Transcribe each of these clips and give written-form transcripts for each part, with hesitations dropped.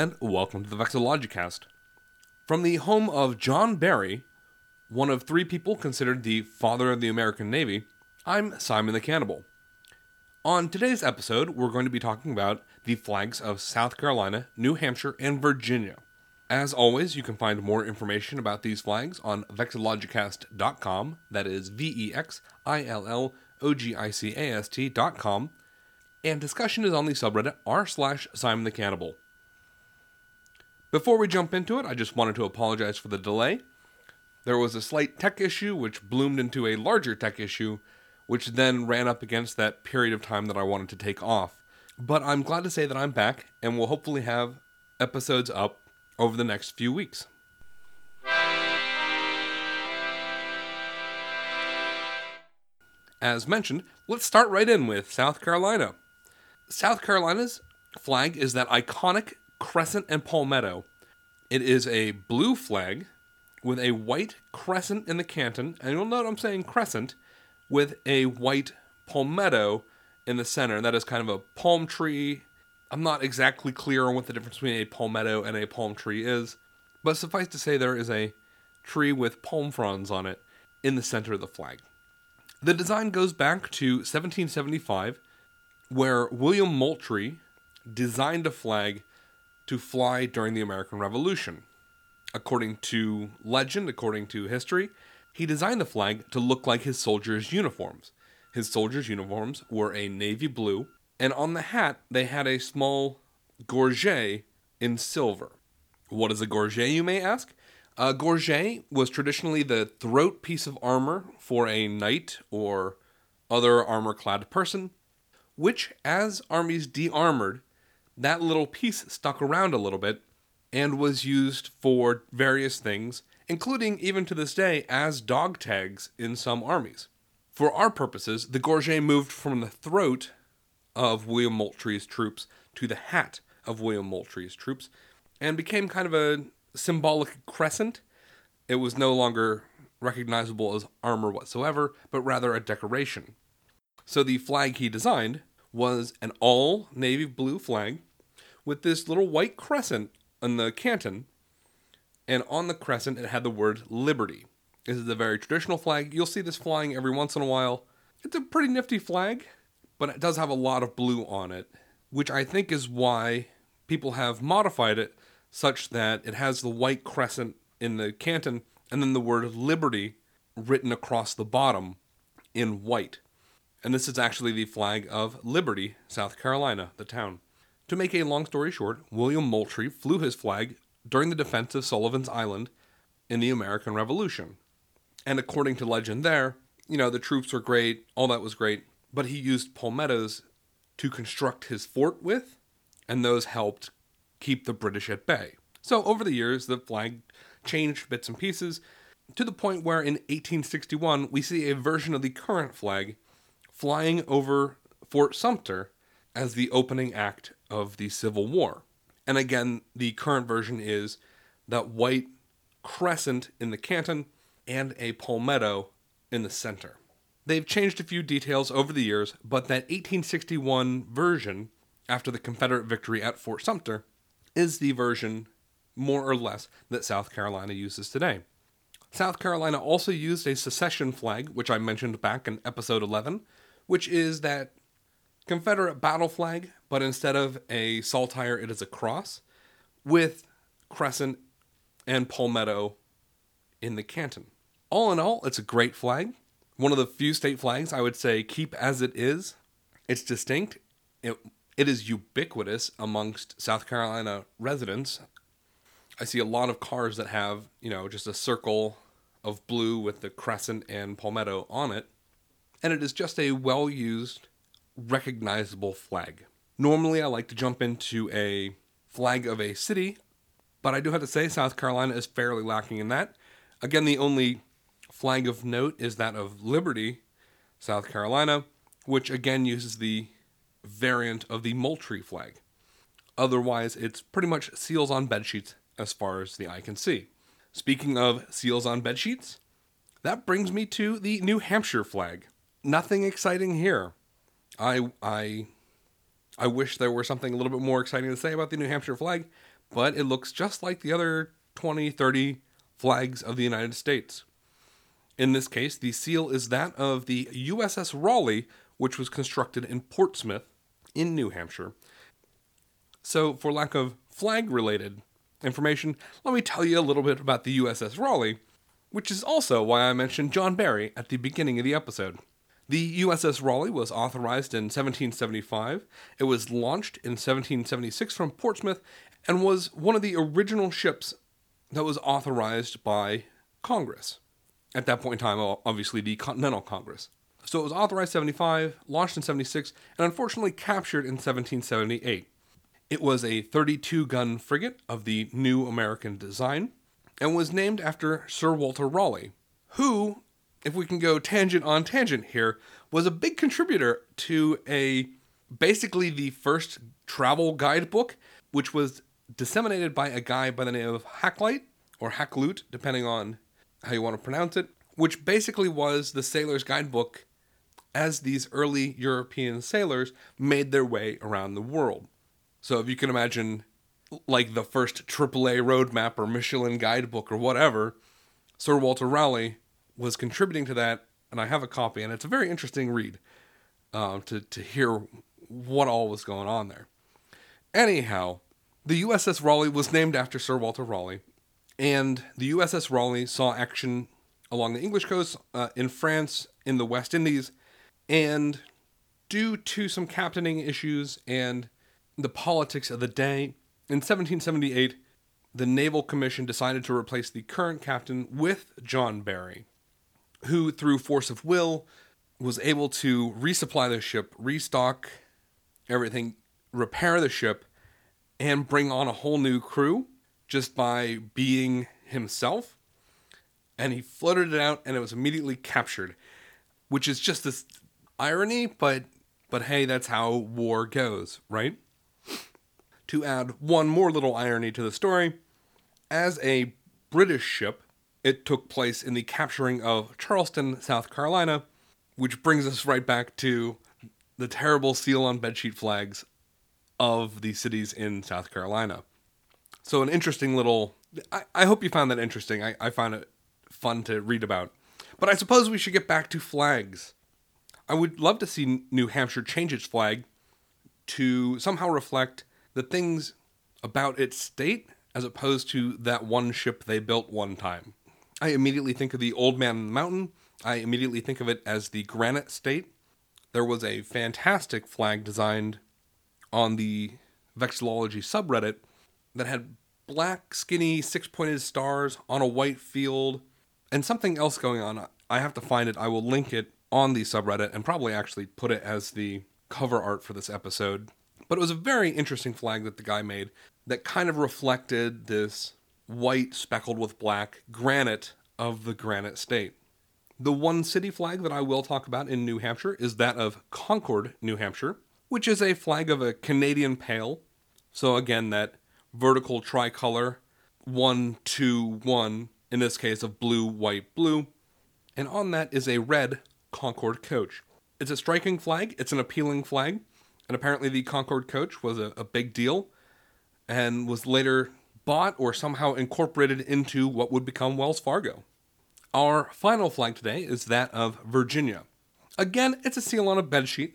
and welcome to the Vexillogicast. From the home of John Barry, one of three people considered the father of the American Navy, I'm Simon the Cannibal. On today's episode, we're going to be talking about the flags of South Carolina, New Hampshire, and Virginia. As always, you can find more information about these flags on vexillogicast.com, that is vexillogicast.com, and discussion is on the subreddit r/SimonTheCannibal. Before we jump into it, I just wanted to apologize for the delay. There was a slight tech issue which bloomed into a larger tech issue, which then ran up against that period of time that I wanted to take off. But I'm glad to say that I'm back, and we'll hopefully have episodes up over the next few weeks. As mentioned, let's start right in with South Carolina. South Carolina's flag is that iconic crescent and palmetto. It is a blue flag with a white crescent in the canton, and you'll note I'm saying crescent, with a white palmetto in the center. That is kind of a palm tree. I'm not exactly clear on what the difference between a palmetto and a palm tree is, but suffice to say there is a tree with palm fronds on it in the center of the flag. The design goes back to 1775, where William Moultrie designed a flag to fly during the American Revolution. According to legend, according to history, he designed the flag to look like his soldiers' uniforms. His soldiers' uniforms were a navy blue, and on the hat, they had a small gorget in silver. What is a gorget, you may ask? A gorget was traditionally the throat piece of armor for a knight or other armor-clad person, which, as armies de-armored, that little piece stuck around a little bit and was used for various things, including, even to this day, as dog tags in some armies. For our purposes, the gorget moved from the throat of William Moultrie's troops to the hat of William Moultrie's troops, and became kind of a symbolic crescent. It was no longer recognizable as armor whatsoever, but rather a decoration. So the flag he designed was an all-navy blue flag with this little white crescent on the canton, and on the crescent it had the word Liberty. This is a very traditional flag. You'll see this flying every once in a while. It's a pretty nifty flag, but it does have a lot of blue on it, which I think is why people have modified it such that it has the white crescent in the canton and then the word Liberty written across the bottom in white. And this is actually the flag of Liberty, South Carolina, the town. To make a long story short, William Moultrie flew his flag during the defense of Sullivan's Island in the American Revolution. And according to legend there, the troops were great, all that was great, but he used palmettos to construct his fort with, and those helped keep the British at bay. So over the years, the flag changed bits and pieces to the point where in 1861, we see a version of the current flag flying over Fort Sumter as the opening act of the Civil War. And again, the current version is that white crescent in the canton and a palmetto in the center. They've changed a few details over the years, but that 1861 version, after the Confederate victory at Fort Sumter, is the version, more or less, that South Carolina uses today. South Carolina also used a secession flag, which I mentioned back in episode 11, which is that Confederate battle flag, but instead of a saltire, it is a cross, with crescent and palmetto in the canton. All in all, it's a great flag. One of the few state flags I would say keep as it is. It's distinct. It is ubiquitous amongst South Carolina residents. I see a lot of cars that have, just a circle of blue with the crescent and palmetto on it. And it is just a well-used, recognizable flag. Normally, I like to jump into a flag of a city, but I do have to say South Carolina is fairly lacking in that. Again, the only flag of note is that of Liberty, South Carolina, which again uses the variant of the Moultrie flag. Otherwise, it's pretty much seals on bedsheets as far as the eye can see. Speaking of seals on bedsheets, that brings me to the New Hampshire flag. Nothing exciting here. I wish there were something a little bit more exciting to say about the New Hampshire flag, but it looks just like the other 20, 30 flags of the United States. In this case, the seal is that of the USS Raleigh, which was constructed in Portsmouth in New Hampshire. So, for lack of flag-related information, let me tell you a little bit about the USS Raleigh, which is also why I mentioned John Barry at the beginning of the episode. The USS Raleigh was authorized in 1775, it was launched in 1776 from Portsmouth, and was one of the original ships that was authorized by Congress. At that point in time, obviously, the Continental Congress. So it was authorized in 75, launched in 76, and unfortunately captured in 1778. It was a 32-gun frigate of the new American design, and was named after Sir Walter Raleigh, who, if we can go tangent on tangent here, was a big contributor to basically the first travel guidebook, which was disseminated by a guy by the name of Hakluyt, or Hakluyt, depending on how you want to pronounce it, which basically was the sailor's guidebook as these early European sailors made their way around the world. So if you can imagine, like, the first AAA roadmap or Michelin guidebook or whatever, Sir Walter Raleigh was contributing to that, and I have a copy, and it's a very interesting read to hear what all was going on there. Anyhow, the USS Raleigh was named after Sir Walter Raleigh, and the USS Raleigh saw action along the English coast, in France, in the West Indies, and due to some captaining issues and the politics of the day, in 1778, the Naval Commission decided to replace the current captain with John Barry, who, through force of will, was able to resupply the ship, restock everything, repair the ship, and bring on a whole new crew just by being himself. And he floated it out, and it was immediately captured, which is just this irony, but hey, that's how war goes, right? To add one more little irony to the story, as a British ship, it took place in the capturing of Charleston, South Carolina, which brings us right back to the terrible seal on bedsheet flags of the cities in South Carolina. So an interesting little... I hope you found that interesting. I found it fun to read about. But I suppose we should get back to flags. I would love to see New Hampshire change its flag to somehow reflect the things about its state, as opposed to that one ship they built one time. I immediately think of the Old Man in the Mountain. I immediately think of it as the Granite State. There was a fantastic flag designed on the Vexillology subreddit that had black, skinny, six-pointed stars on a white field, and something else going on. I have to find it. I will link it on the subreddit and probably actually put it as the cover art for this episode. But it was a very interesting flag that the guy made that kind of reflected this white speckled with black granite of the Granite State. The one city flag that I will talk about in New Hampshire is that of Concord, New Hampshire, which is a flag of a Canadian pale. So again, that vertical tricolor, 1, 2, 1, in this case of blue, white, blue. And on that is a red Concord coach. It's a striking flag. It's an appealing flag. And apparently the Concord coach was a big deal and was later bought or somehow incorporated into what would become Wells Fargo. Our final flag today is that of Virginia. Again, it's a seal on a bedsheet.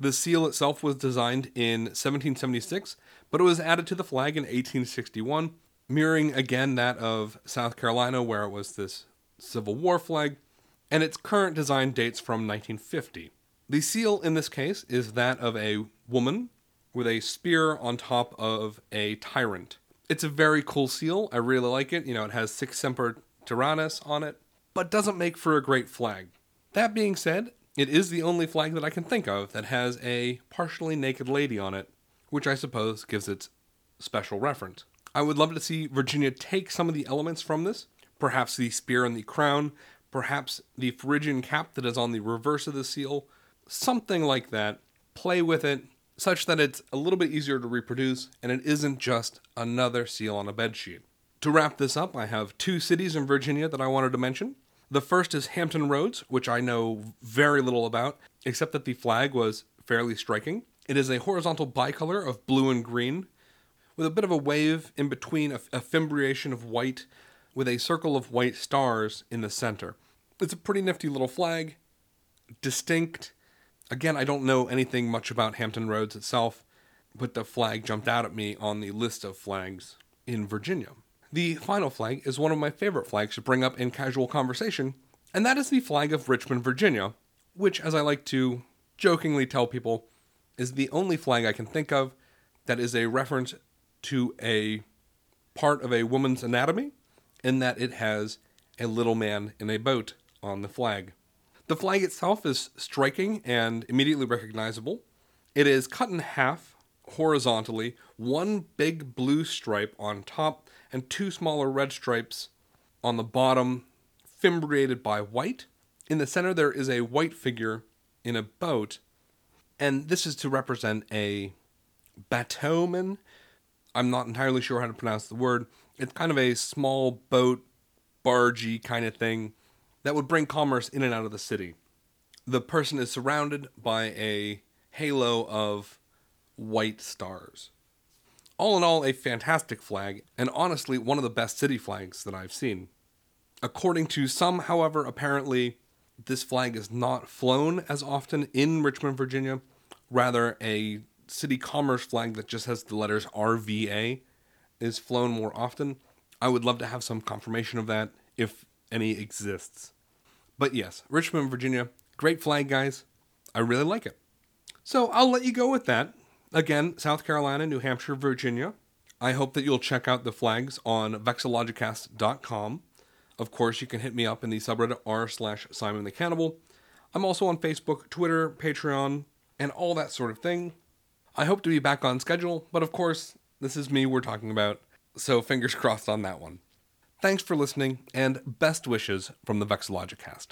The seal itself was designed in 1776, but it was added to the flag in 1861, mirroring again that of South Carolina, where it was this Civil War flag, and its current design dates from 1950. The seal in this case is that of a woman with a spear on top of a tyrant. It's a very cool seal. I really like it. You know, it has 6 Semper Tyrannis on it, but doesn't make for a great flag. That being said, it is the only flag that I can think of that has a partially naked lady on it, which I suppose gives it special reference. I would love to see Virginia take some of the elements from this, perhaps the spear and the crown, perhaps the Phrygian cap that is on the reverse of the seal, something like that, play with it, such that it's a little bit easier to reproduce, and it isn't just another seal on a bedsheet. To wrap this up, I have 2 cities in Virginia that I wanted to mention. The first is Hampton Roads, which I know very little about, except that the flag was fairly striking. It is a horizontal bicolor of blue and green, with a bit of a wave in between a fimbriation of white with a circle of white stars in the center. It's a pretty nifty little flag, distinct. Again, I don't know anything much about Hampton Roads itself, but the flag jumped out at me on the list of flags in Virginia. The final flag is one of my favorite flags to bring up in casual conversation, and that is the flag of Richmond, Virginia, which, as I like to jokingly tell people, is the only flag I can think of that is a reference to a part of a woman's anatomy, in that it has a little man in a boat on the flag. The flag itself is striking and immediately recognizable. It is cut in half horizontally, one big blue stripe on top and two smaller red stripes on the bottom, fimbriated by white. In the center there is a white figure in a boat, and this is to represent a bateauman. I'm not entirely sure how to pronounce the word. It's kind of a small boat, bargey kind of thing that would bring commerce in and out of the city. The person is surrounded by a halo of white stars. All in all, a fantastic flag, and honestly, one of the best city flags that I've seen. According to some, however, apparently, this flag is not flown as often in Richmond, Virginia, rather a city commerce flag that just has the letters RVA is flown more often. I would love to have some confirmation of that, if any exists. But yes, Richmond, Virginia, great flag, guys. I really like it. So I'll let you go with that. Again, South Carolina, New Hampshire, Virginia. I hope that you'll check out the flags on vexillogicast.com. Of course, you can hit me up in the subreddit r/SimonTheCannibal. I'm also on Facebook, Twitter, Patreon, and all that sort of thing. I hope to be back on schedule, but of course, this is me we're talking about, so fingers crossed on that one. Thanks for listening, and best wishes from the Vexillogicast.